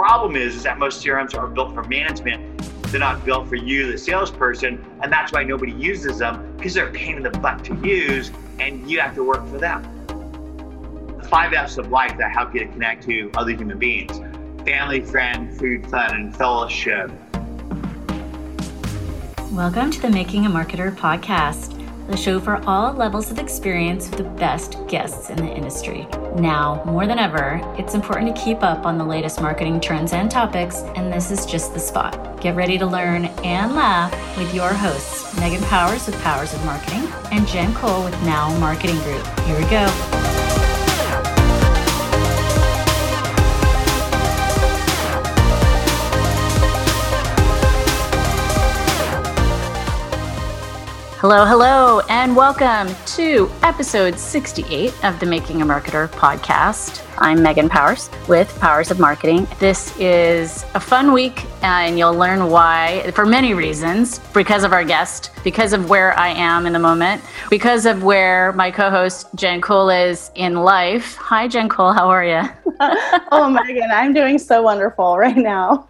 problem is that most CRMs are built for management. They're not built for you, the salesperson, and that's why nobody uses them, because they're a pain in the butt to use, and you have to work for them. The 5 F's of life that help you to connect to other human beings: family, friend, food, fun, and fellowship. Welcome to the Making a Marketer podcast, the show for all levels of experience with the best guests in the industry. Now, more than ever, it's important to keep up on the latest marketing trends and topics, and this is just the spot. Get ready to learn and laugh with your hosts, Megan Powers with Powers of Marketing and Jen Cole with Now Marketing Group. Here we go. Hello, hello, and welcome to episode 68 of the Making a Marketer podcast. I'm Megan Powers with Powers of Marketing. This is a fun week, and you'll learn why for many reasons: because of our guest, because of where I am in the moment, because of where my co-host Jen Cole is in life. Hi, Jen Cole. How are you? Oh, Megan, I'm doing so wonderful right now.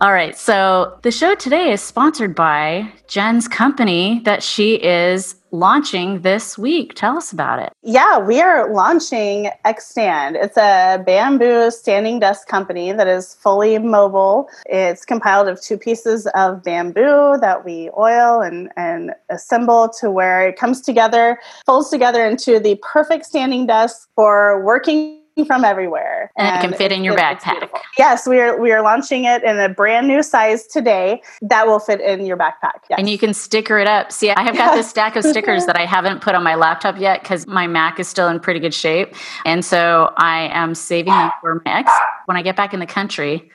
All right. So the show today is sponsored by Jen's company that she is launching this week. Tell us about it. Yeah, we are launching XStand. It's a bamboo standing desk company that is fully mobile. It's compiled of two pieces of bamboo that we oil and assemble to where it comes together, folds together into the perfect standing desk for working from everywhere. And it can fit in your backpack. Yes, we are launching it in a brand new size today that will fit in your backpack. Yes. And you can sticker it up. See, I have got this stack of stickers that I haven't put on my laptop yet because my Mac is still in pretty good shape. And so I am saving them for my X. When I get back in the country,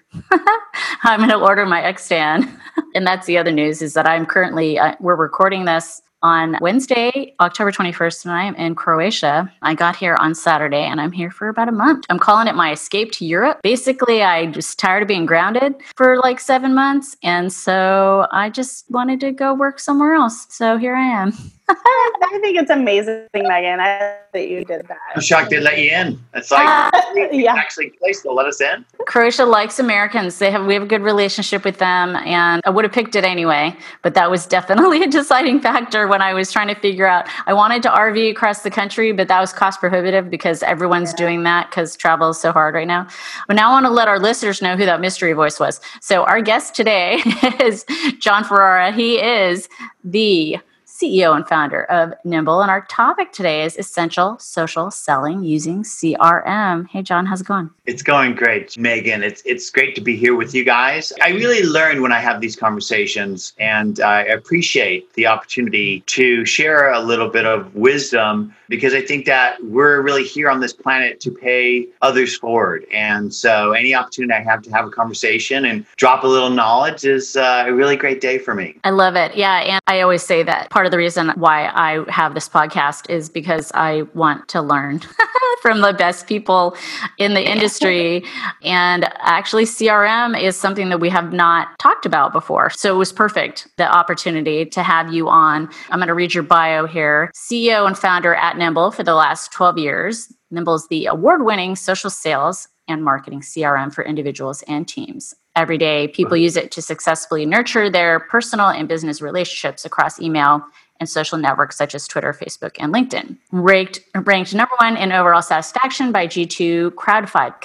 I'm going to order my XStand. And that's the other news, is that I'm currently, we're recording this on Wednesday, October 21st, and I am in Croatia. I got here on Saturday, and I'm here for about a month. I'm calling it my escape to Europe. Basically, I just tired of being grounded for like 7 months, and so I just wanted to go work somewhere else. So here I am. I think it's amazing, Megan, that you did that. I'm shocked they let you in. It's like actually a place to let us in. Croatia likes Americans. We have a good relationship with them, and I would have picked it anyway, but that was definitely a deciding factor when I was trying to figure out. I wanted to RV across the country, but that was cost prohibitive because everyone's doing that because travel is so hard right now. But now I want to let our listeners know who that mystery voice was. So our guest today is John Ferrara. He is the CEO and founder of Nimble. And our topic today is essential social selling using CRM. Hey, John, how's it going? It's going great, Megan. It's great to be here with you guys. I really learn when I have these conversations, and I appreciate the opportunity to share a little bit of wisdom, because I think that we're really here on this planet to pay others forward. And so any opportunity I have to have a conversation and drop a little knowledge is a really great day for me. I love it. Yeah. And I always say that part of the reason why I have this podcast is because I want to learn from the best people in the industry. And actually, CRM is something that we have not talked about before. So it was perfect, the opportunity to have you on. I'm going to read your bio here. CEO and founder at Nimble for the last 12 years. Nimble is the award-winning social sales and marketing CRM for individuals and teams. Every day, people use it to successfully nurture their personal and business relationships across email and social networks such as Twitter, Facebook, and LinkedIn. Ranked number one in overall satisfaction by G2 Crowd five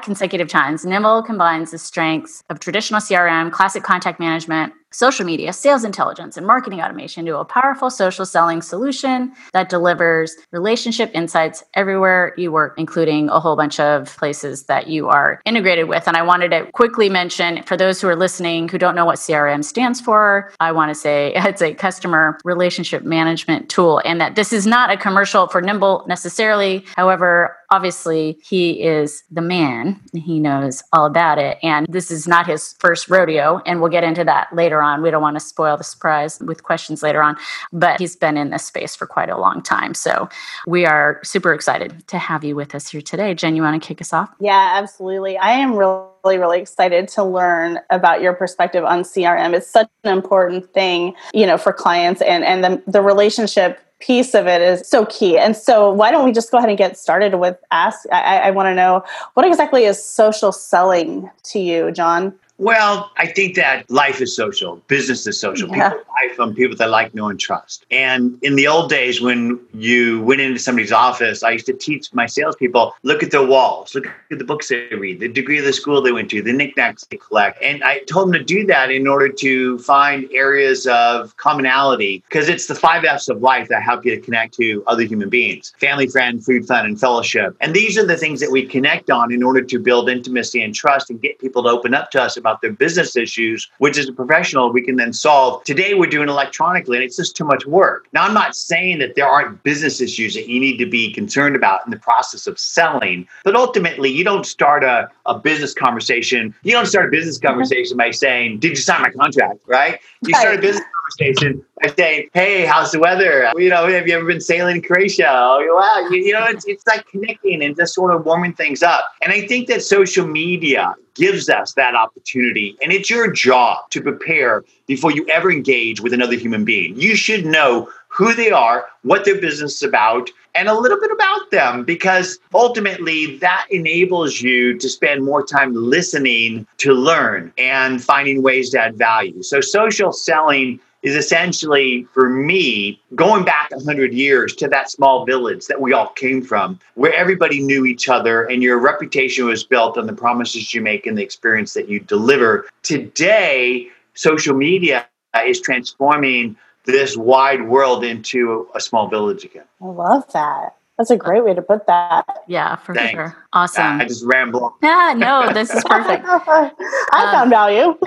consecutive times. Nimble combines the strengths of traditional CRM, classic contact management, social media, sales intelligence, and marketing automation to a powerful social selling solution that delivers relationship insights everywhere you work, including a whole bunch of places that you are integrated with. And I wanted to quickly mention, for those who are listening who don't know what CRM stands for, I want to say it's a customer relationship management tool, and that this is not a commercial for Nimble necessarily. However, obviously, he is the man. He knows all about it. And this is not his first rodeo. And we'll get into that later on. We don't want to spoil the surprise with questions later on. But he's been in this space for quite a long time. So we are super excited to have you with us here today. Jen, you want to kick us off? Yeah, absolutely. I am really excited to learn about your perspective on CRM. It's such an important thing, you know, for clients and the relationship piece of it is so key. And so why don't we just go ahead and get started with ask? I want to know, what exactly is social selling to you, John? Well, I think that life is social, business is social, people buy from people that like, know, and trust. And in the old days, when you went into somebody's office, I used to teach my salespeople, look at their walls, look at the books they read, the degree of the school they went to, the knickknacks they collect. And I told them to do that in order to find areas of commonality, because it's the 5 F's of life that help you to connect to other human beings: family, friend, food, fun, and fellowship. And these are the things that we connect on in order to build intimacy and trust and get people to open up to us about their business issues, which as a professional, we can then solve. Today, we're doing electronically, and it's just too much work. Now, I'm not saying that there aren't business issues that you need to be concerned about in the process of selling, but ultimately, you don't start a business conversation. You don't start a business conversation by saying, did you sign my contract, right? You start a business conversation by saying, hey, how's the weather? You know, have you ever been sailing in Croatia? Wow, you know, it's like connecting and just sort of warming things up. And I think that social media gives us that opportunity. And it's your job to prepare before you ever engage with another human being. You should know who they are, what their business is about, and a little bit about them, because ultimately that enables you to spend more time listening to learn and finding ways to add value. So social selling is essentially, for me, going back 100 years to that small village that we all came from, where everybody knew each other and your reputation was built on the promises you make and the experience that you deliver. Today, social media is transforming this wide world into a small village again. I love that. That's a great way to put that. Yeah, for sure. Awesome. I just ramble. Yeah, no, this is perfect. I found value.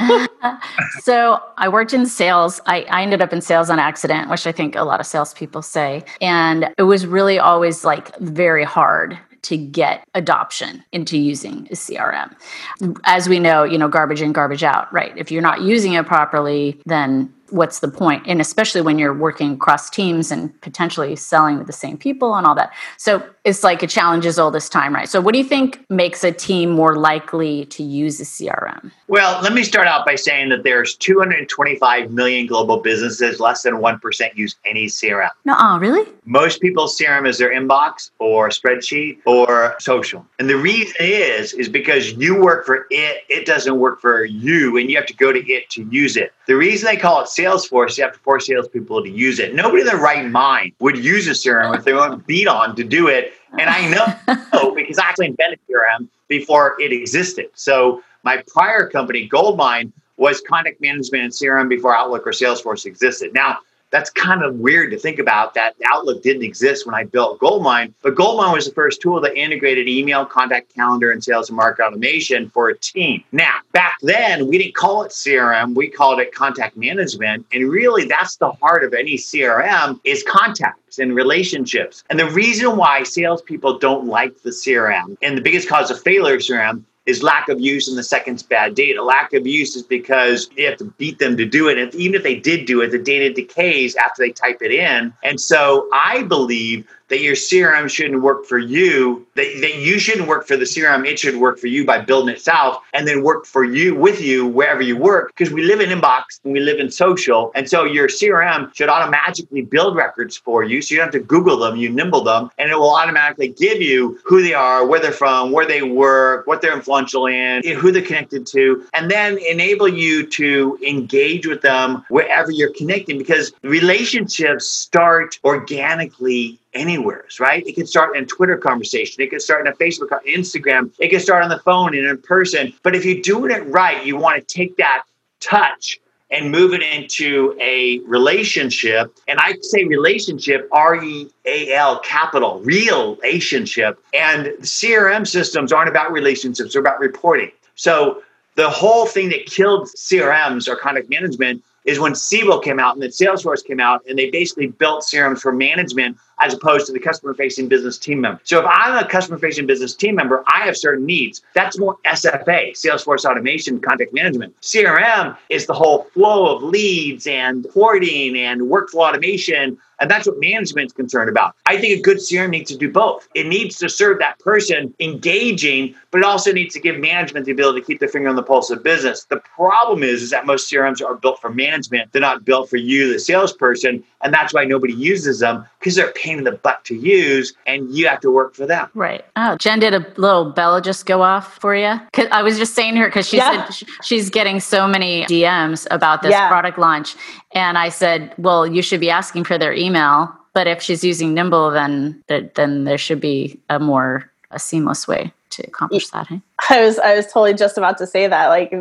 So I worked in sales. I ended up in sales on accident, which I think a lot of salespeople say. And it was really always like very hard to get adoption into using a CRM. As we know, you know, garbage in, garbage out, right? If you're not using it properly, then what's the point? And especially when you're working across teams and potentially selling with the same people and all that. So it's like a challenge is all this time, right? So what do you think makes a team more likely to use a CRM? Well, let me start out by saying that there's 225 million global businesses. Less than 1% use any CRM. No, really? Most people's CRM is their inbox or spreadsheet or social. And the reason is because you work for it. It doesn't work for you, and you have to go to it to use it. The reason they call it Salesforce, you have to force salespeople to use it. Nobody in their right mind would use a CRM if they weren't beat on to do it. And I know because I actually invented CRM before it existed. So my prior company, Goldmine, was contact management and CRM before Outlook or Salesforce existed. Now, that's kind of weird to think about, that Outlook didn't exist when I built Goldmine, but Goldmine was the first tool that integrated email, contact calendar, and sales and market automation for a team. Now, back then, we didn't call it CRM, we called it contact management. And really, that's the heart of any CRM is contacts and relationships. And the reason why salespeople don't like the CRM, and the biggest cause of failure of CRM, is lack of use, and the second's bad data. Lack of use is because you have to beat them to do it. And even if they did do it, the data decays after they type it in. And so I believe that your CRM shouldn't work for you, that you shouldn't work for the CRM. It should work for you by building itself and then work for you, with you, wherever you work, because we live in inbox and we live in social. And so your CRM should automatically build records for you. So you don't have to Google them, you Nimble them, and it will automatically give you who they are, where they're from, where they work, what they're influential in, who they're connected to, and then enable you to engage with them wherever you're connecting, because relationships start organically anywhere, right? It can start in a Twitter conversation. It can start in a Facebook, Instagram. It can start on the phone and in person. But if you're doing it right, you want to take that touch and move it into a relationship. And I say relationship, REAL, capital, real relationship. And CRM systems aren't about relationships. They're about reporting. So the whole thing that killed CRMs, or contact management, is when Siebel came out and then Salesforce came out, and they basically built CRMs for management as opposed to the customer-facing business team member. So if I'm a customer-facing business team member, I have certain needs. That's more SFA, Salesforce Automation, Contact Management. CRM is the whole flow of leads and reporting and workflow automation And that's what management's concerned about. I think a good CRM needs to do both. It needs to serve that person engaging, but it also needs to give management the ability to keep their finger on the pulse of business. The problem is that most CRMs are built for management. They're not built for you, the salesperson. And that's why nobody uses them, because they're a pain in the butt to use and you have to work for them. Right. Oh, Jen, did a little bell just go off for you? I was just saying to her, because she said she's getting so many DMs about this product launch. And I said, well, you should be asking for their email. But if she's using Nimble, then there should be a more seamless way to accomplish that. Hey? I was totally just about to say that. Like,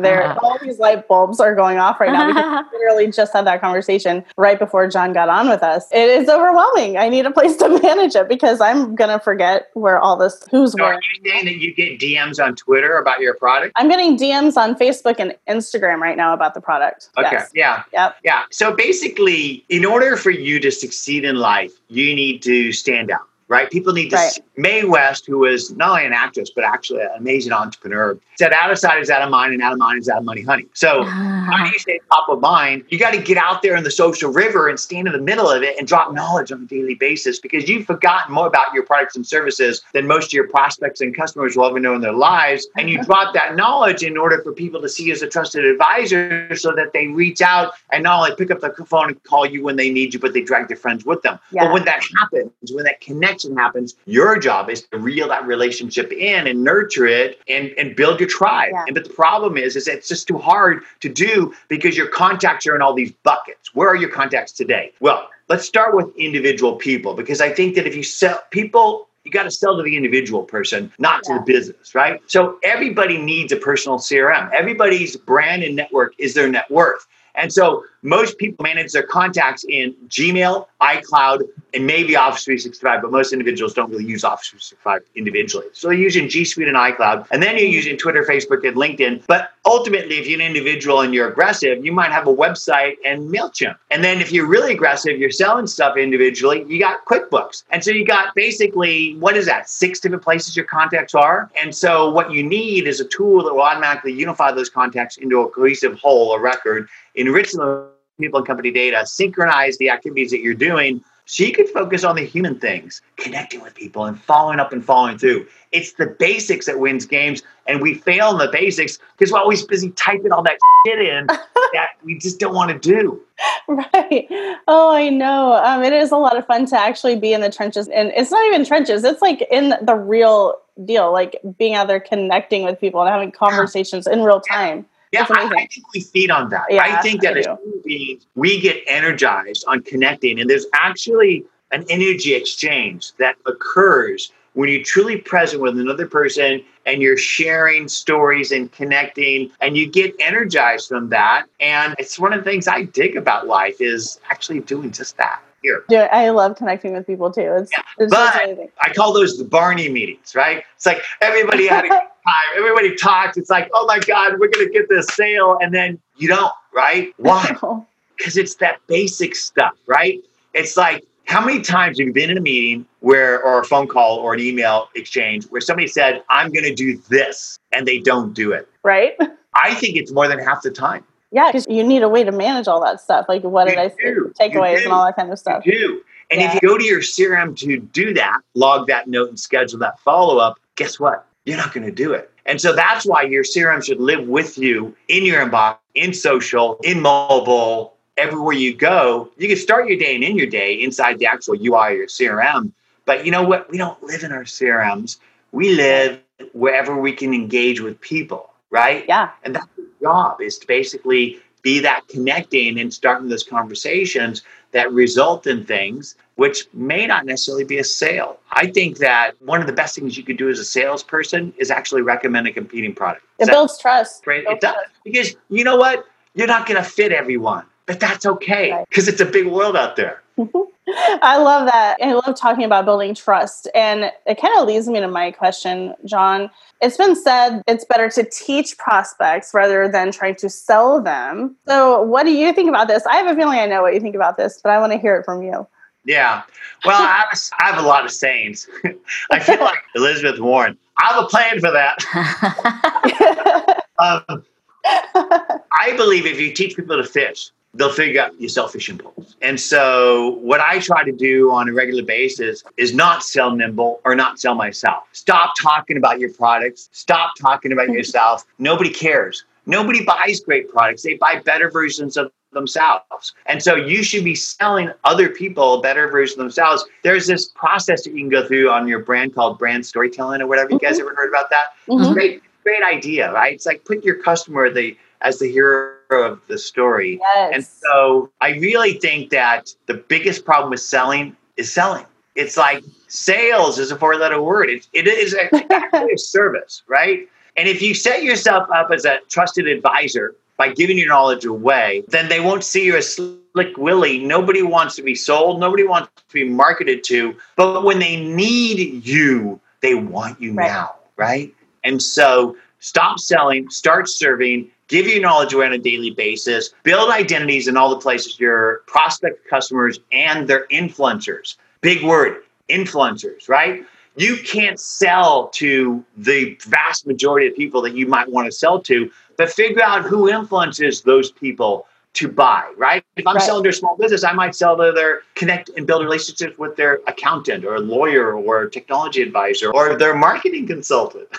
all these light bulbs are going off right now, because we literally just had that conversation right before John got on with us. It is overwhelming. I need a place to manage it, because I'm going to forget where all this, who's where. Are you saying that you get DMs on Twitter about your product? I'm getting DMs on Facebook and Instagram right now about the product. Okay. Yes. Yeah. Yep. Yeah. So basically, in order for you to succeed in life, you need to stand out. Right? People need to see. Mae West, who is not only an actress, but actually an amazing entrepreneur, said out of sight is out of mind, and out of mind is out of money, honey. So how do you stay top of mind? You got to get out there in the social river and stand in the middle of it and drop knowledge on a daily basis, because you've forgotten more about your products and services than most of your prospects and customers will ever know in their lives. And you drop that knowledge in order for people to see you as a trusted advisor, so that they reach out and not only pick up the phone and call you when they need you, but they drag their friends with them. Yeah. But when that happens, when that connection happens, your job is to reel that relationship in and nurture it and build your tribe. Yeah. But the problem is it's just too hard to do, because your contacts are in all these buckets. Where are your contacts today? Well, let's start with individual people, because I think that if you sell people, you got to sell to the individual person, not to the business, right? So everybody needs a personal CRM. Everybody's brand and network is their net worth. And so most people manage their contacts in Gmail, iCloud, and maybe Office 365, but most individuals don't really use Office 365 individually. So they're using G Suite and iCloud, and then you're using Twitter, Facebook, and LinkedIn. But ultimately, if you're an individual and you're aggressive, you might have a website and MailChimp. And then if you're really aggressive, you're selling stuff individually, you got QuickBooks. And so you got basically, what is that, 6 different places your contacts are? And so what you need is a tool that will automatically unify those contacts into a cohesive whole, a record, enrich the people and company data, synchronize the activities that you're doing, so you can focus on the human things, connecting with people and following up and following through. It's the basics that wins games, and we fail in the basics because we're always busy typing all that shit in that we just don't want to do. Right. Oh, I know. It is a lot of fun to actually be in the trenches, and it's not even trenches. It's like in the real deal, like being out there connecting with people and having conversations in real time. Yeah, I think we feed on that. Yeah, I think that as human beings, we get energized on connecting. And there's actually an energy exchange that occurs when you're truly present with another person and you're sharing stories and connecting, and you get energized from that. And it's one of the things I dig about life is actually doing just that. Here. Yeah, I love connecting with people too. It's but just amazing. I call those the Barney meetings, right? It's like everybody had a good time, everybody talked. It's like, oh my God, we're going to get this sale. And then you don't, right? Why? Because it's that basic stuff, right? It's like, how many times have you been in a meeting or a phone call or an email exchange where somebody said, I'm going to do this, and they don't do it? Right. I think it's more than half the time. Yeah, because you need a way to manage all that stuff. Like, what did I say? Takeaways and all that kind of stuff. You do. And if you go to your CRM to do that, log that note and schedule that follow-up, guess what? You're not going to do it. And so that's why your CRM should live with you in your inbox, in social, in mobile, everywhere you go. You can start your day and end your day inside the actual UI of your CRM. But you know what? We don't live in our CRMs. We live wherever we can engage with people, right? Yeah. And that's job is to basically be that connecting and starting those conversations that result in things which may not necessarily be a sale. I think that one of the best things you could do as a salesperson is actually recommend a competing product. It builds trust. Right? It does. Because you know what? You're not going to fit everyone, but that's okay, because it's a big world out there. I love that. I love talking about building trust. And it kind of leads me to my question, John. It's been said it's better to teach prospects rather than trying to sell them. So what do you think about this? I have a feeling I know what you think about this, but I want to hear it from you. Yeah. Well, I have a lot of sayings. I feel like Elizabeth Warren. I have a plan for that. I believe if you teach people to fish, they'll figure out your selfish impulse. And so what I try to do on a regular basis is not sell Nimble or not sell myself. Stop talking about your products. Stop talking about yourself. Nobody cares. Nobody buys great products. They buy better versions of themselves. And so you should be selling other people better versions of themselves. There's this process that you can go through on your brand called brand storytelling or whatever. You guys ever heard about that? Mm-hmm. It's a great idea, right? It's like put your customer as the hero of the story. Yes. And so I really think that the biggest problem with selling is selling. It's like sales is a four-letter word. It is actually a service, right? And if you set yourself up as a trusted advisor by giving your knowledge away, then they won't see you as Slick Willy. Nobody wants to be sold. Nobody wants to be marketed to. But when they need you, they want you now, right? And so stop selling, start serving, give your knowledge away on a daily basis, build identities in all the places your prospect customers and their influencers. Big word, influencers, right? You can't sell to the vast majority of people that you might want to sell to, but figure out who influences those people to buy, right? If I'm selling to a small business, I might sell to their connect and build relationships with their accountant or lawyer or technology advisor or their marketing consultant.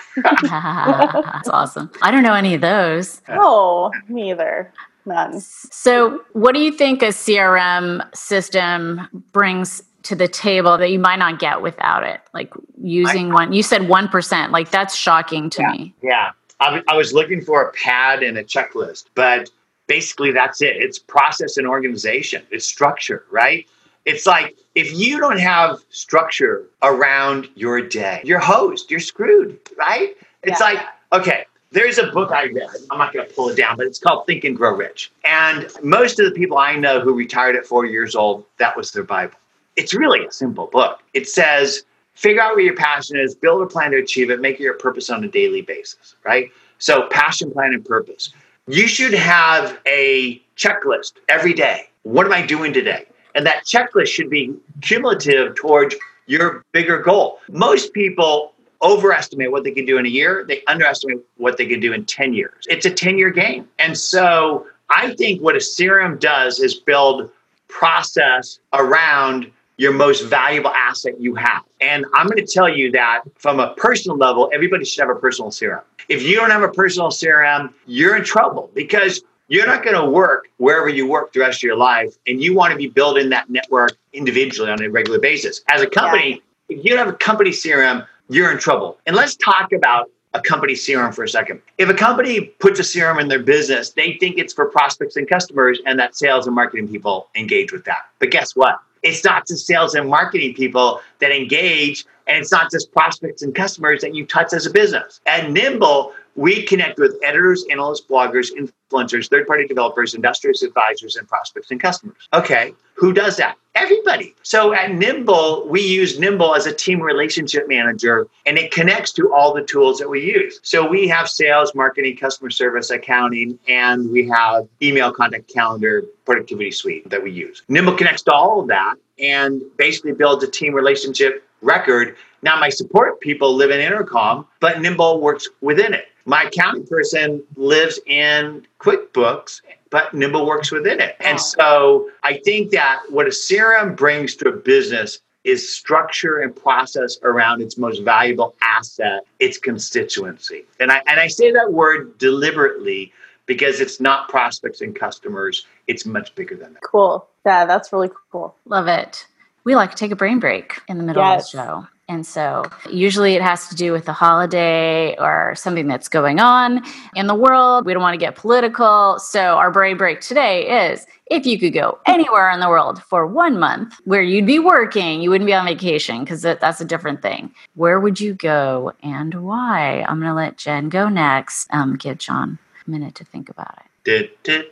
That's awesome. I don't know any of those. Oh, me either. None. So what do you think a CRM system brings to the table that you might not get without it? Like using one, you said 1%, like that's shocking to me. Yeah. I was looking for a pad and a checklist, but basically, that's it. It's process and organization. It's structure, right? It's like if you don't have structure around your day, your host, you're screwed, right? It's like, okay, there's a book I read. I'm not going to pull it down, but it's called Think and Grow Rich. And most of the people I know who retired at 40 years old, that was their Bible. It's really a simple book. It says, figure out where your passion is, build a plan to achieve it, make it your purpose on a daily basis, right? So passion, plan, and purpose. You should have a checklist every day. What am I doing today? And that checklist should be cumulative towards your bigger goal. Most people overestimate what they can do in a year. They underestimate what they can do in 10 years. It's a 10-year game. And so I think what a CRM does is build process around your most valuable asset you have. And I'm going to tell you that from a personal level, everybody should have a personal CRM. If you don't have a personal CRM, you're in trouble because you're not going to work wherever you work the rest of your life. And you want to be building that network individually on a regular basis. As a company, if you don't have a company CRM, you're in trouble. And let's talk about a company CRM for a second. If a company puts a CRM in their business, they think it's for prospects and customers and that sales and marketing people engage with that. But guess what? It's not just sales and marketing people that engage, and it's not just prospects and customers that you touch as a business. At Nimble, we connect with editors, analysts, bloggers, influencers, third-party developers, industrious advisors, and prospects and customers. Okay, who does that? Everybody. So at Nimble, we use Nimble as a team relationship manager, and it connects to all the tools that we use. So we have sales, marketing, customer service, accounting, and we have email, contact calendar, productivity suite that we use. Nimble connects to all of that and basically builds a team relationship record. Now, my support people live in Intercom, but Nimble works within it. My accounting person lives in QuickBooks, but Nimble works within it. And so I think that what a CRM brings to a business is structure and process around its most valuable asset, its constituency. And I say that word deliberately because it's not prospects and customers. It's much bigger than that. Cool. Yeah, that's really cool. Love it. We like to take a brain break in the middle of the show. And so usually it has to do with a holiday or something that's going on in the world. We don't want to get political. So our brain break today is if you could go anywhere in the world for 1 month where you'd be working, you wouldn't be on vacation because that's a different thing. Where would you go and why? I'm going to let Jen go next. Give John a minute to think about it.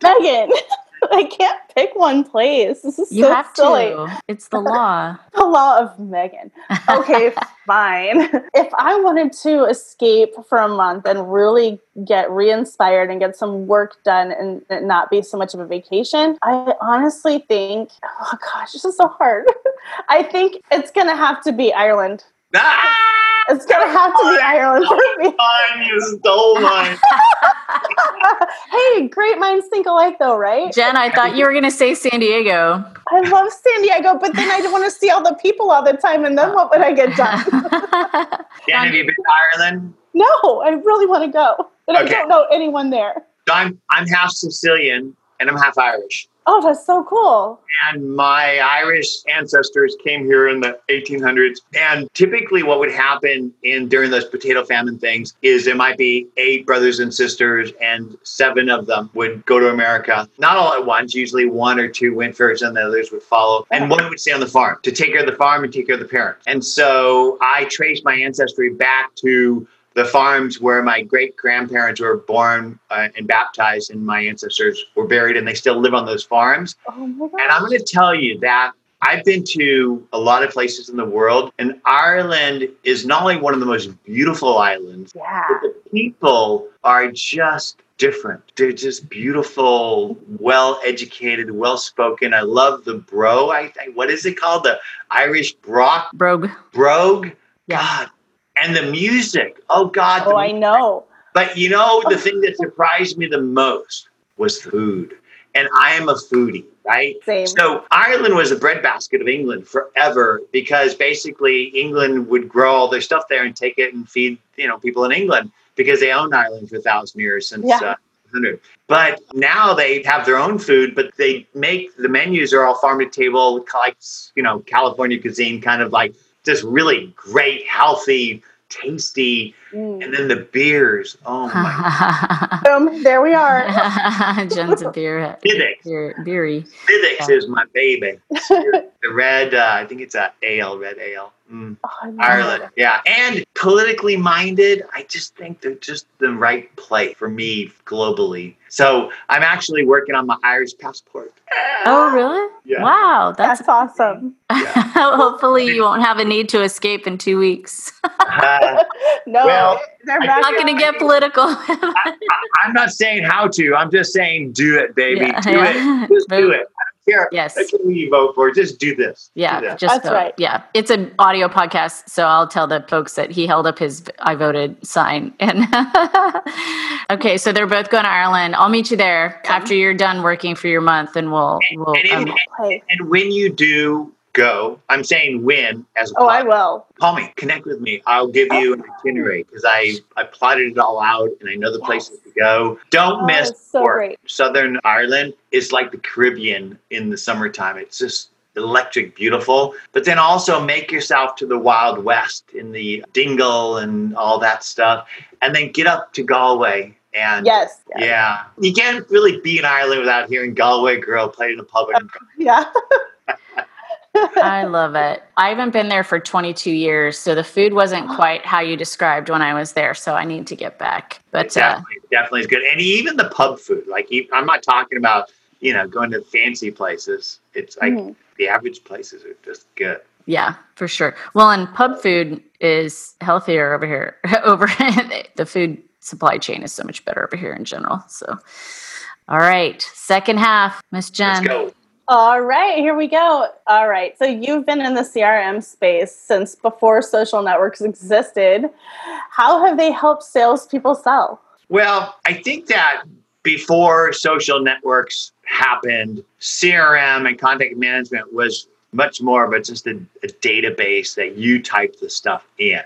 Megan. I can't pick one place. This is so silly. It's the law. The law of Megan. Okay, fine. If I wanted to escape for a month and really get re-inspired and get some work done and not be so much of a vacation, I honestly think, oh gosh, this is so hard. I think it's going to have to be Ireland. Ah! It's going to have to be Ireland for me. You stole mine. Hey, Great minds think alike though, right? Jen, I thought you were going to say San Diego. I love San Diego, but then I want to see all the people all the time, and then what would I get done? Jen, have you been to Ireland? No, I really want to go. And okay. I don't know anyone there. So I'm half Sicilian and I'm half Irish. Oh, that's so cool. And my Irish ancestors came here in the 1800s. And typically what would happen during those potato famine things is there might be 8 brothers and sisters, and 7 of them would go to America. Not all at once. Usually 1 or 2 went first and the others would follow. And one would stay on the farm to take care of the farm and take care of the parents. And so I traced my ancestry back to the farms where my great-grandparents were born and baptized, and my ancestors were buried, and they still live on those farms. Oh my gosh. And I'm going to tell you that I've been to a lot of places in the world, and Ireland is not only one of the most beautiful islands, but the people are just different. They're just beautiful, well-educated, well-spoken. I love the bro. What is it called? The Irish broch? Brogue. Yeah. God. And the music. Oh, God. Oh, I know. But, you know, the thing that surprised me the most was food. And I am a foodie, right? Same. So Ireland was a breadbasket of England forever, because basically England would grow all their stuff there and take it and feed, people in England, because they owned Ireland for 1,000 years since 100. But now they have their own food, but they make the menus are all farm to table, like, California cuisine, kind of like just really great, healthy, tasty, and then the beers. Oh my! Boom! There we are. Jen's a beer. Beery. Spivix is my baby. The red. I think it's a ale. Red ale. Ireland. It. Yeah, and politically minded. I just think they're just the right play for me globally. So I'm actually working on my Irish passport. Oh, really? Yeah. Wow, that's awesome. Yeah. Hopefully you won't have a need to escape in 2 weeks. No, well, they're not going to get political. I'm not saying how to. I'm just saying do it, baby. Do it. Just do it. Yes. That's what you vote for. Just do this. Yeah. Do that. Just vote. Right. Yeah. It's an audio podcast. So I'll tell the folks that he held up his I voted sign. And okay. So they're both going to Ireland. I'll meet you there after you're done working for your month, and we'll. And when you do go, I'm saying when as well. Oh, I will. Call me, connect with me. I'll give you an itinerary, because I plotted it all out and I know the places to go. Don't miss Southern Ireland. It's like the Caribbean in the summertime. It's just electric, beautiful. But then also make yourself to the Wild West in the Dingle and all that stuff. And then get up to Galway. And yeah, you can't really be in Ireland without hearing Galway Girl played in the pub. Yeah. I love it. I haven't been there for 22 years, so the food wasn't quite how you described when I was there, so I need to get back. But definitely is good. And even the pub food, like I'm not talking about, going to fancy places. It's like the average places are just good. Yeah, for sure. Well, and pub food is healthier over here. The food supply chain is so much better over here in general. So, all right. Second half, Miss Jen. Let's go. All right, here we go. All right, so you've been in the CRM space since before social networks existed. How have they helped salespeople sell? Well, I think that before social networks happened, CRM and contact management was much more of just a database that you type the stuff in.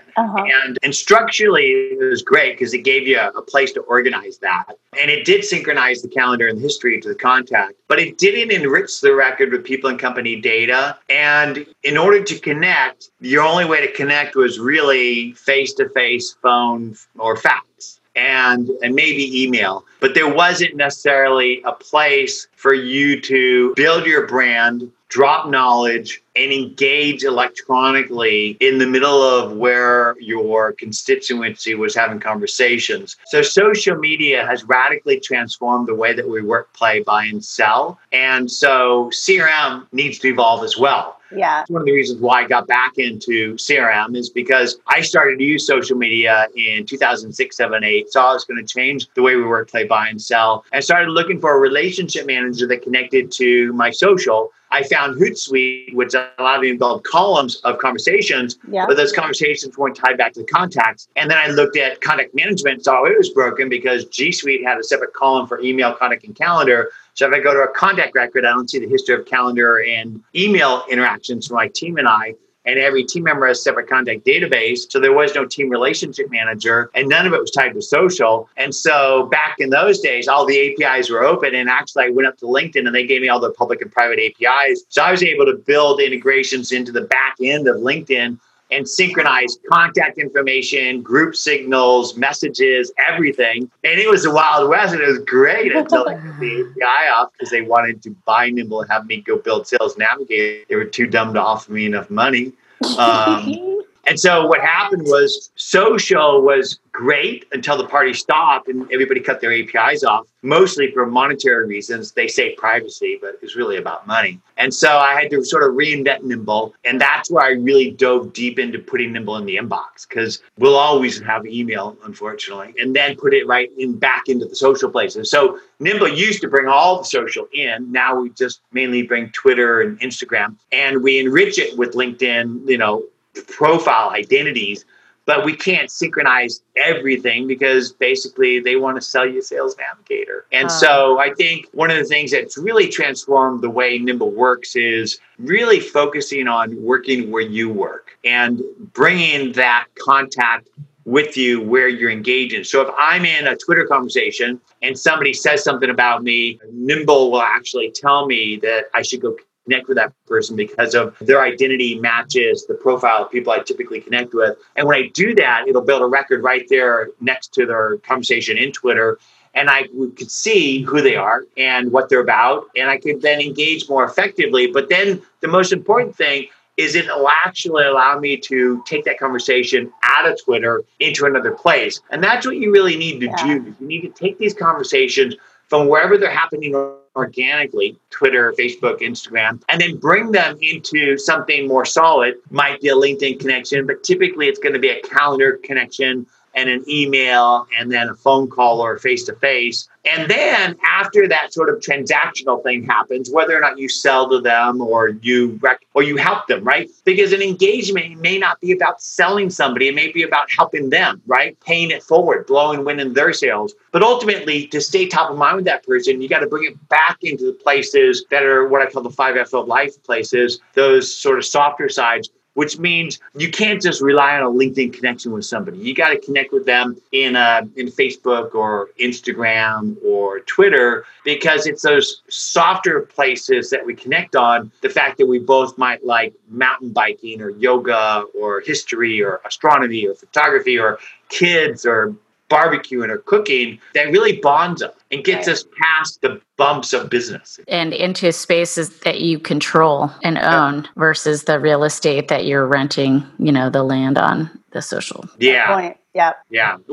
And structurally, it was great because it gave you a place to organize that. And it did synchronize the calendar and the history to the contact, but it didn't enrich the record with people and company data. And in order to connect, your only way to connect was really face-to-face, phone, or fax. And maybe email, but there wasn't necessarily a place for you to build your brand, drop knowledge, and engage electronically in the middle of where your constituency was having conversations. So social media has radically transformed the way that we work, play, buy, and sell. And so CRM needs to evolve as well. Yeah. One of the reasons why I got back into CRM is because I started to use social media in 2006, 7, 8. Saw it was going to change the way we work, play, buy, and sell. And started looking for a relationship manager that connected to my social. I found Hootsuite, which allowed me to build columns of conversations, but those conversations weren't tied back to the contacts. And then I looked at contact management, saw it was broken because G Suite had a separate column for email, contact, and calendar. So if I go to a contact record, I don't see the history of calendar and email interactions from my team and I. And every team member has a separate contact database. So there was no team relationship manager, and none of it was tied to social. And so back in those days, all the APIs were open. And actually, I went up to LinkedIn and they gave me all the public and private APIs. So I was able to build integrations into the back end of LinkedIn and synchronize contact information, group signals, messages, everything. And it was the Wild West, and it was great until they cut the API off because they wanted to buy Nimble and have me go build Sales Navigator. They were too dumb to offer me enough money. And so what happened was social was great until the party stopped and everybody cut their APIs off, mostly for monetary reasons. They say privacy, but it's really about money. And so I had to sort of reinvent Nimble. And that's where I really dove deep into putting Nimble in the inbox, because we'll always have email, unfortunately, and then put it right in back into the social places. So Nimble used to bring all the social in. Now we just mainly bring Twitter and Instagram, and we enrich it with LinkedIn, you know, profile identities, but we can't synchronize everything because basically they want to sell you Sales Navigator. And so I think one of the things that's really transformed the way Nimble works is really focusing on working where you work and bringing that contact with you where you're engaging. So if I'm in a Twitter conversation and somebody says something about me, Nimble will actually tell me that I should go connect with that person because of their identity matches the profile of people I typically connect with. And when I do that, it'll build a record right there next to their conversation in Twitter. And I could see who they are and what they're about. And I could then engage more effectively. But then the most important thing is it'll actually allow me to take that conversation out of Twitter into another place. And that's what you really need to do. You need to take these conversations from wherever they're happening organically, Twitter, Facebook, Instagram, and then bring them into something more solid. Might be a LinkedIn connection, but typically it's going to be a calendar connection and an email and then a phone call or face-to-face. And then after that sort of transactional thing happens, whether or not you sell to them or you help them, right? Because an engagement may not be about selling somebody. It may be about helping them, right? Paying it forward, blowing wind in their sails. But ultimately, to stay top of mind with that person, you got to bring it back into the places that are what I call the 5F of life places, those sort of softer sides, which means you can't just rely on a LinkedIn connection with somebody. You got to connect with them in Facebook or Instagram or Twitter, because it's those softer places that we connect on. The fact that we both might like mountain biking or yoga or history or astronomy or photography or kids or barbecuing or cooking, that really bonds us and gets us past the bumps of business and into spaces that you control and own versus the real estate that you're renting, you know, the land on the social. Yeah.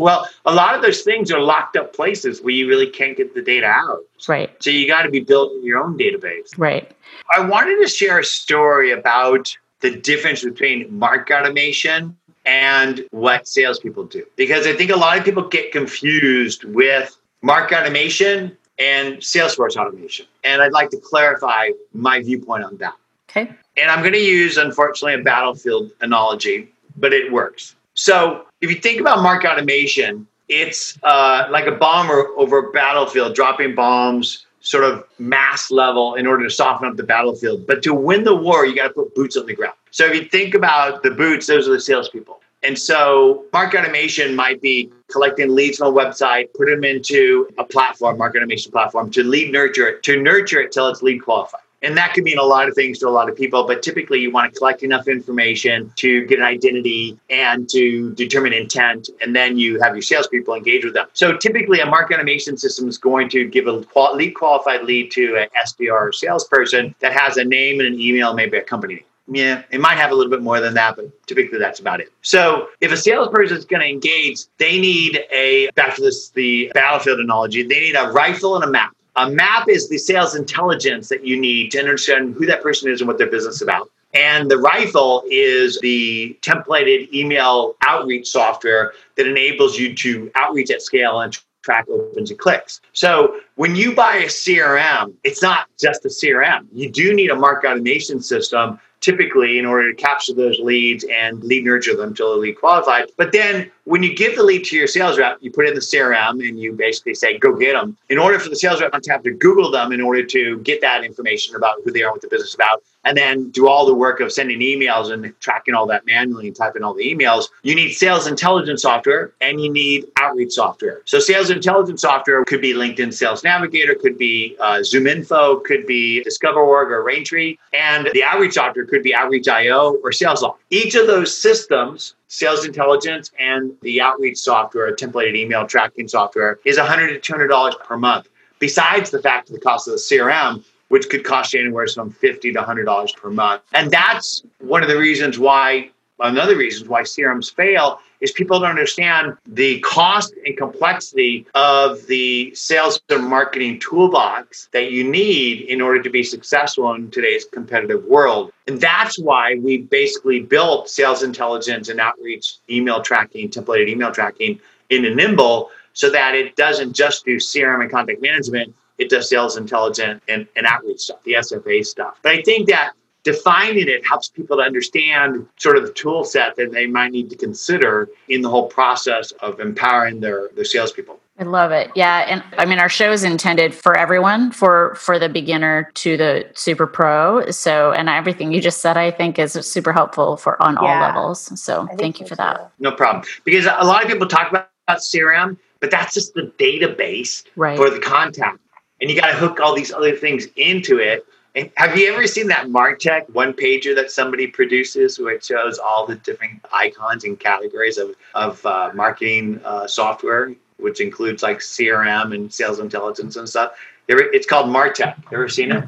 Well, a lot of those things are locked up places where you really can't get the data out. Right. So you got to be building your own database. Right. I wanted to share a story about the difference between market automation and what salespeople do, because I think a lot of people get confused with market automation and Salesforce automation. And I'd like to clarify my viewpoint on that. Okay. And I'm going to use, unfortunately, a battlefield analogy, but it works. So if you think about market automation, it's like a bomber over a battlefield, dropping bombs, sort of mass level in order to soften up the battlefield. But to win the war, you got to put boots on the ground. So if you think about the boots, those are the salespeople. And so market automation might be collecting leads from a website, put them into a platform, market automation platform, to nurture it till it's lead qualified. And that could mean a lot of things to a lot of people, but typically you want to collect enough information to get an identity and to determine intent, and then you have your salespeople engage with them. So typically a market automation system is going to give a lead qualified lead to an SDR salesperson that has a name and an email, maybe a company name. Yeah, it might have a little bit more than that, but typically that's about it. So if a salesperson is going to engage, they need the battlefield analogy, they need a rifle and a map. A map is the sales intelligence that you need to understand who that person is and what their business is about. And the rifle is the templated email outreach software that enables you to outreach at scale and track opens and clicks. So when you buy a CRM, it's not just a CRM. You do need a market automation system typically in order to capture those leads and lead nurture them till the lead qualified. But then when you give the lead to your sales rep, you put in the CRM and you basically say, go get them. In order for the sales rep not to have to Google them in order to get that information about who they are, what the business is about, and then do all the work of sending emails and tracking all that manually and typing all the emails, you need sales intelligence software and you need outreach software. So sales intelligence software could be LinkedIn Sales Navigator, could be ZoomInfo, could be DiscoverOrg or Rain Tree, and the outreach software could be Outreach.io or SalesLoft. Each of those systems, sales intelligence and the outreach software, templated email tracking software, is $100 to $200 per month. Besides the fact of the cost of the CRM, which could cost you anywhere from $50 to $100 per month. And that's one of the reasons why, another reason why CRMs fail is people don't understand the cost and complexity of the sales and marketing toolbox that you need in order to be successful in today's competitive world. And that's why we basically built sales intelligence and outreach email tracking, templated email tracking into Nimble so that it doesn't just do CRM and contact management. It does sales intelligence and outreach stuff, the SFA stuff. But I think that defining it helps people to understand sort of the tool set that they might need to consider in the whole process of empowering their salespeople. I love it. Yeah. And I mean, our show is intended for everyone, for the beginner to the super pro. So, and everything you just said, I think is super helpful for on all levels. So thank you for that. No problem. Because a lot of people talk about CRM, but that's just the database for the contact. And you got to hook all these other things into it. And have you ever seen that MarTech one-pager that somebody produces where it shows all the different icons and categories of marketing software, which includes like CRM and sales intelligence and stuff? It's called MarTech. Ever seen it?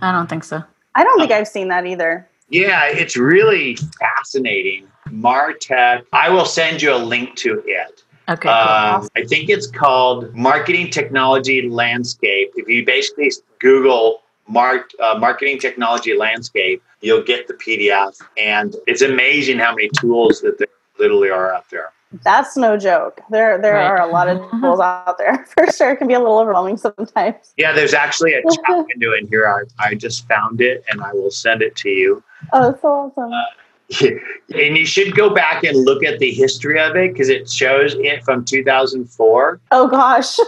I don't think so. I don't think I've seen that either. Yeah, it's really fascinating. MarTech. I will send you a link to it. Okay. Cool. I think it's called Marketing Technology Landscape. If you basically Google Marketing Technology Landscape, you'll get the PDF. And it's amazing how many tools that there literally are out there. That's no joke. There right. are a lot of tools out there. For sure, it can be a little overwhelming sometimes. Yeah, there's actually a chat window in here. I just found it, and I will send it to you. Oh, that's so awesome. And you should go back and look at the history of it because it shows it from 2004. Oh, gosh.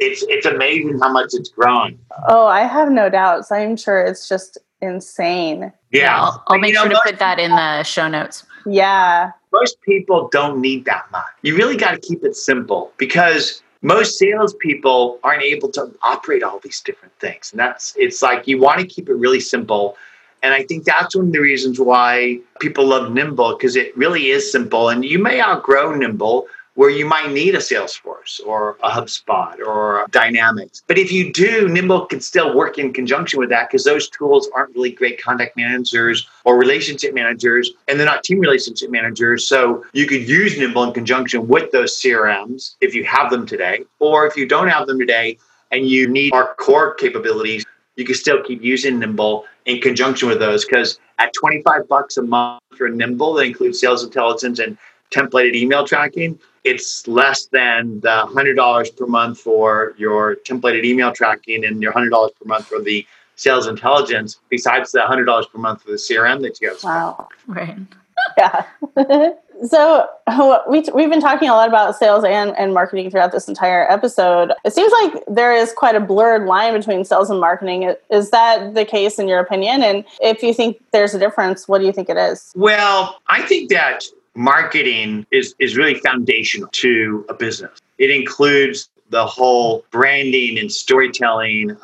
It's amazing how much it's grown. Oh, I have no doubts. I'm sure it's just insane. Yeah. I'll make sure to put that in the show notes. Yeah. Most people don't need that much. You really got to keep it simple because most salespeople aren't able to operate all these different things. And it's like you want to keep it really simple. And I think that's one of the reasons why people love Nimble, because it really is simple. And you may outgrow Nimble where you might need a Salesforce or a HubSpot or a Dynamics. But if you do, Nimble can still work in conjunction with that because those tools aren't really great contact managers or relationship managers, and they're not team relationship managers. So you could use Nimble in conjunction with those CRMs if you have them today, or if you don't have them today and you need our core capabilities, you can still keep using Nimble in conjunction with those because at $25 a month for Nimble, that includes sales intelligence and templated email tracking, it's less than the $100 per month for your templated email tracking and your $100 per month for the sales intelligence, besides the $100 per month for the CRM that you have. Wow. Right. Yeah. So we've been talking a lot about sales and marketing throughout this entire episode. It seems like there is quite a blurred line between sales and marketing. Is that the case in your opinion? And if you think there's a difference, what do you think it is? Well, I think that marketing is really foundational to a business. It includes the whole branding and storytelling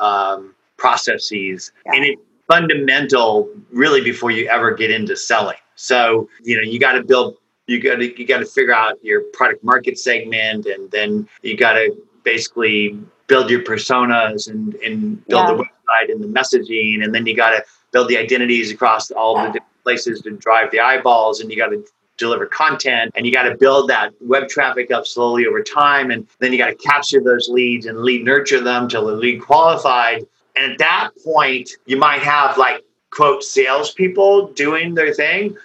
processes. Yeah. And it's fundamental really before you ever get into selling. So, you got to build, you got to figure out your product market segment, and then you got to basically build your personas and build the website and the messaging. And then you got to build the identities across all the different places to drive the eyeballs, and you got to deliver content, and you got to build that web traffic up slowly over time. And then you got to capture those leads and lead nurture them till the lead qualified. And at that point, you might have like, quote, salespeople doing their thing.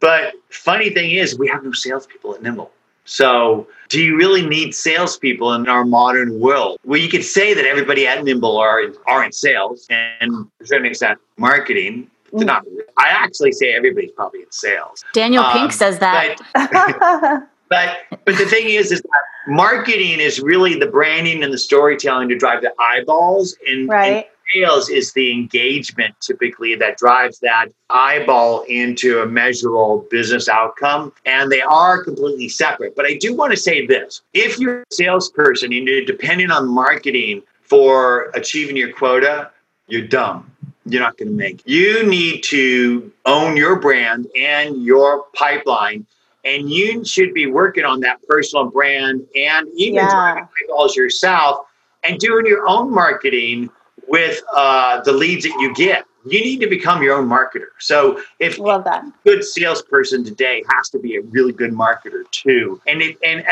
But funny thing is, we have no salespeople at Nimble. So do you really need salespeople in our modern world? Well, you could say that everybody at Nimble are in sales and to a certain extent marketing. Not, I actually say everybody's probably in sales. Daniel Pink says that. But the thing is that marketing is really the branding and the storytelling to drive the eyeballs. And, right. And sales is the engagement typically that drives that eyeball into a measurable business outcome. And they are completely separate. But I do want to say this. If you're a salesperson and you're dependent on marketing for achieving your quota, you're dumb. You're not going to make it. You need to own your brand and your pipeline. And you should be working on that personal brand and even driving eyeballs yourself and doing your own marketing with the leads that you get. You need to become your own marketer. So if a good salesperson today has to be a really good marketer too. And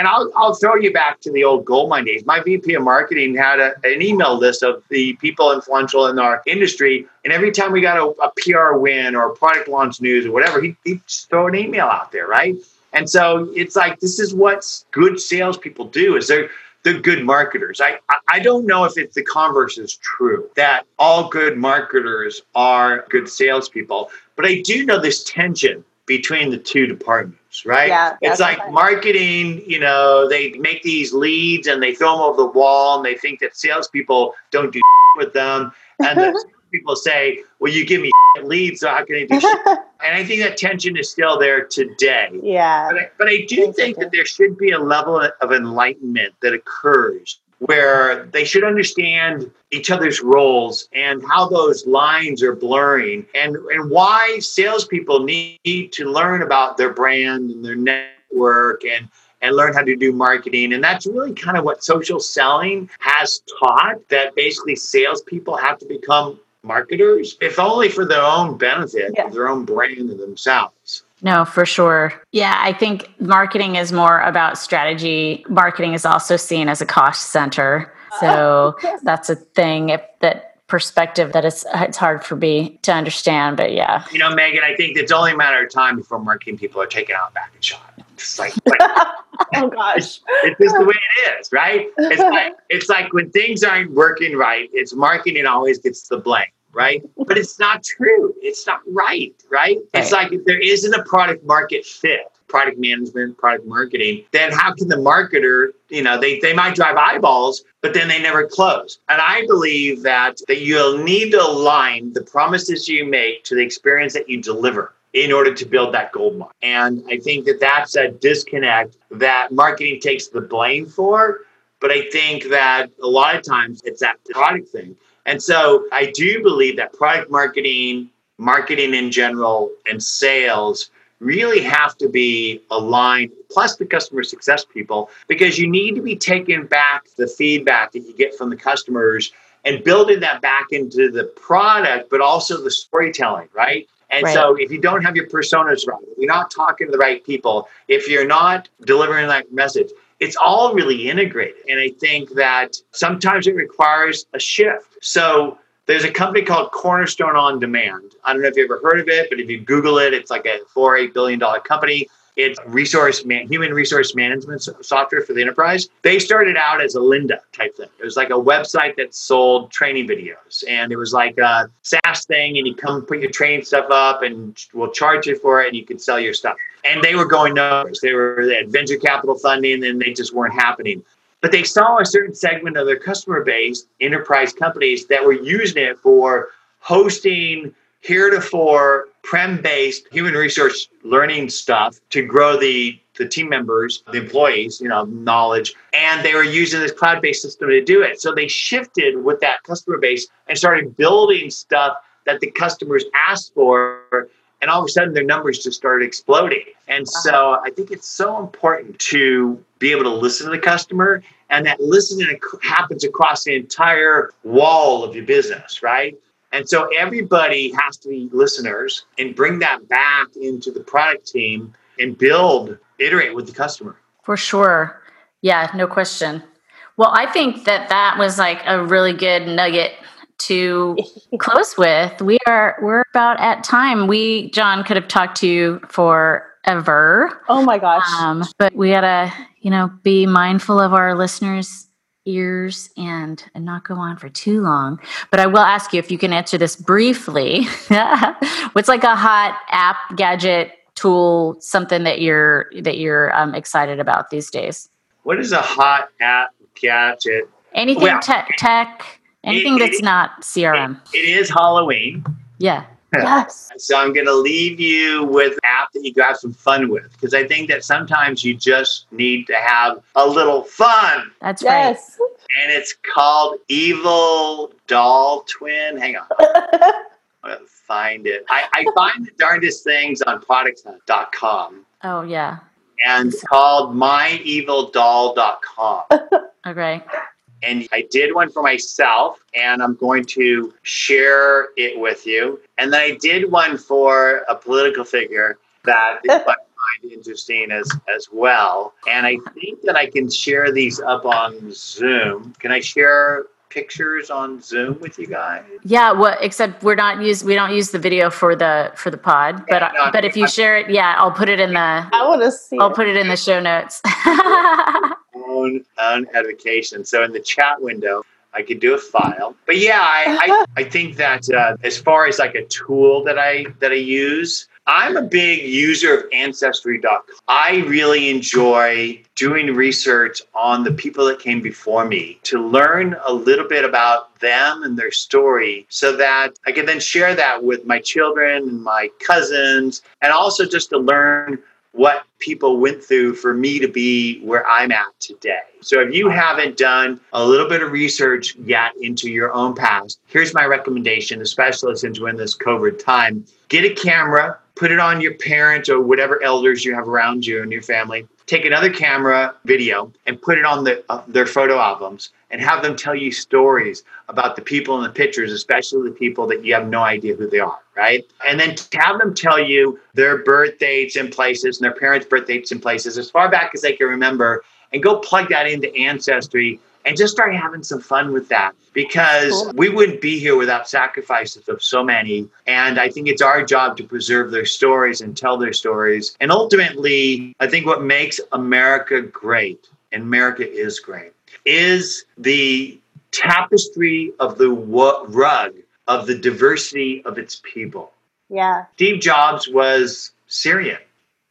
I'll throw you back to the old Goldmine days. My VP of marketing had an email list of the people influential in our industry. And every time we got a PR win or product launch news or whatever, he'd just throw an email out there, right? And so it's like, this is what good salespeople do is they're good marketers. I don't know if it's the converse is true, that all good marketers are good salespeople. But I do know this tension between the two departments, right? Yeah, it's like marketing, they make these leads and they throw them over the wall and they think that salespeople don't do with them. And then people say, well, you give me leads, so how can I do shit? And I think that tension is still there today. Yeah. But I do think that there should be a level of enlightenment that occurs where they should understand each other's roles and how those lines are blurring and why salespeople need to learn about their brand and their network and learn how to do marketing. And that's really kind of what social selling has taught, that basically salespeople have to become marketers, if only for their own benefit, their own brand and themselves. No, for sure. Yeah, I think marketing is more about strategy. Marketing is also seen as a cost center. So that's a thing, if that perspective that it's hard for me to understand, but yeah. Megan, I think it's only a matter of time before marketing people are taken out back and shot. It's like oh gosh. It's just the way it is, right? It's like when things aren't working right, it's marketing always gets the blame, right? But it's not true. It's not right? It's like if there isn't a product market fit, product management, product marketing, then how can the marketer, they might drive eyeballs, but then they never close. And I believe that you'll need to align the promises you make to the experience that you deliver in order to build that Goldmine. And I think that that's a disconnect that marketing takes the blame for. But I think that a lot of times it's that product thing. And so I do believe that product marketing, marketing in general, and sales really have to be aligned, plus the customer success people, because you need to be taking back the feedback that you get from the customers and building that back into the product, but also the storytelling, right? And so if you don't have your personas right, if you're not talking to the right people, if you're not delivering that message, it's all really integrated. And I think that sometimes it requires a shift. So there's a company called Cornerstone On Demand. I don't know if you ever heard of it, but if you Google it, it's like a $4 or $8 billion company. It's human resource management software for the enterprise. They started out as a Lynda type thing. It was like a website that sold training videos. And it was like a SaaS thing, and you come put your training stuff up and we'll charge you for it and you can sell your stuff. And they were going numbers. They had venture capital funding and they just weren't happening. But they saw a certain segment of their customer base, enterprise companies, that were using it for hosting heretofore prem-based human resource learning stuff to grow the team members, the employees, knowledge. And they were using this cloud-based system to do it. So they shifted with that customer base and started building stuff that the customers asked for. And all of a sudden, their numbers just started exploding. And so I think it's so important to be able to listen to the customer. And that listening happens across the entire wall of your business, right? And so everybody has to be listeners and bring that back into the product team and iterate with the customer. For sure. Yeah, no question. Well, I think that was like a really good nugget to close with. We're about at time. John could have talked to you for ever. Oh my gosh. But we gotta, be mindful of our listeners' ears and not go on for too long. But I will ask you if you can answer this briefly. What's like a hot app, gadget, tool, something that you're excited about these days? What is a hot app, gadget? Anything tech, anything that's not CRM. It is Halloween. Yeah. Yes. So I'm going to leave you with an app that you can have some fun with, because I think that sometimes you just need to have a little fun. That's yes. Right. And it's called Evil Doll Twin. Hang on. I'm going to find it. I find the darndest things on products.com. Oh, yeah. And it's called MyEvilDoll.com. Okay. And I did one for myself, and I'm going to share it with you. And then I did one for a political figure that I find interesting as well. And I think that I can share these up on Zoom. Can I share pictures on Zoom with you guys? Yeah, well, except we don't use the video for the pod, but no, but if you share it, yeah, I'll put it in the I'll put it in the show notes. Own education. So in the chat window, I could do a file. But yeah, I think that as far as like a tool that I use, I'm a big user of Ancestry.com. I really enjoy doing research on the people that came before me to learn a little bit about them and their story so that I can then share that with my children and my cousins, and also just to learn what people went through for me to be where I'm at today. So if you haven't done a little bit of research yet into your own past, here's my recommendation, especially since we're in this COVID time. Get a camera, put it on your parent or whatever elders you have around you and your family. Take another camera video and put it on their photo albums and have them tell you stories about the people in the pictures, especially the people that you have no idea who they are, right? And then have them tell you their birth dates and places and their parents' birth dates and places as far back as they can remember, and go plug that into Ancestry and just start having some fun with that, because we wouldn't be here without sacrifices of so many. And I think it's our job to preserve their stories and tell their stories. And ultimately, I think what makes America great, and America is great, is the tapestry of the rug of the diversity of its people. Yeah. Steve Jobs was Syrian,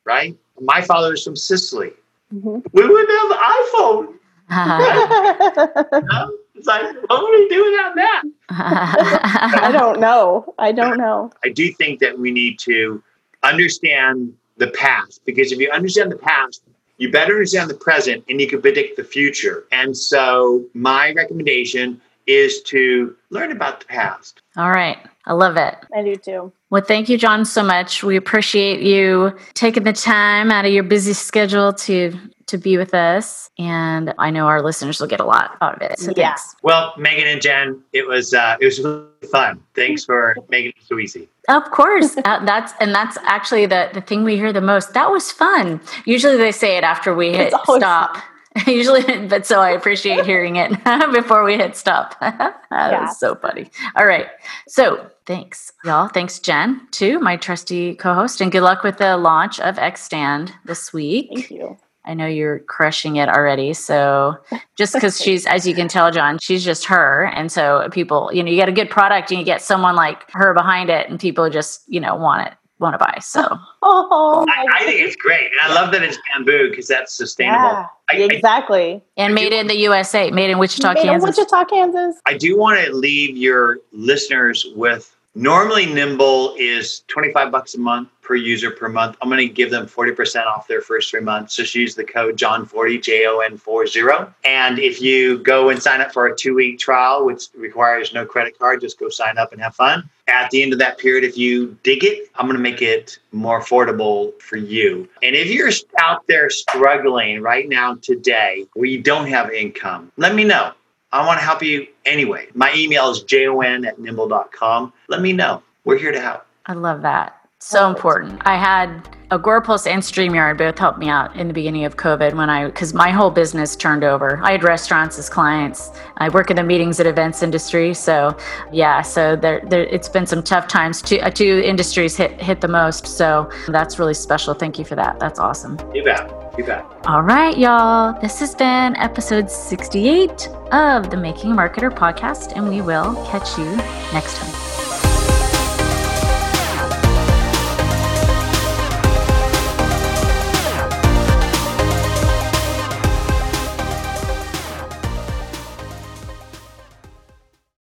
right? My father is from Sicily. Mm-hmm. We wouldn't have an iPhone. No? It's like, what would we do without that? I don't know. I do think that we need to understand the past, because if you understand the past, you better understand the present and you can predict the future. And so my recommendation is to learn about the past. All right. I love it. I do too. Well, thank you, John, so much. We appreciate you taking the time out of your busy schedule to be with us. And I know our listeners will get a lot out of it. So yeah. Thanks. Well, Megan and Jen, it was really fun. Thanks for making it so easy. Of course. That's actually the thing we hear the most. That was fun. Usually they say it after we hit stop. Fun. Usually, but so I appreciate hearing it before we hit stop. That was so funny. All right. So thanks, y'all. Thanks, Jen, too, my trusty co-host. And good luck with the launch of XStand this week. Thank you. I know you're crushing it already. So just because she's, as you can tell, John, she's just her. And so people, you get a good product and you get someone like her behind it and people just, want it. Want to buy. So I think it's great. And I love that it's bamboo, because that's sustainable. Yeah, exactly. In the USA, made in Wichita, Kansas. I do want to leave your listeners with, normally Nimble is $25 a month per user per month. I'm going to give them 40% off their first 3 months. Just use the code John40, Jon40. And if you go and sign up for a 2-week trial, which requires no credit card, just go sign up and have fun. At the end of that period, if you dig it, I'm going to make it more affordable for you. And if you're out there struggling right now today where you don't have income, let me know. I want to help you anyway. My email is jon@nimble.com. Let me know. We're here to help. I love that. So important. I had Agorapulse and StreamYard both helped me out in the beginning of COVID because my whole business turned over. I had restaurants as clients. I work in the meetings and events industry. So yeah, so there it's been some tough times. Two industries hit the most. So that's really special. Thank you for that. That's awesome. You bet. You bet. All right, y'all. This has been episode 68 of the Making a Marketer podcast, and we will catch you next time.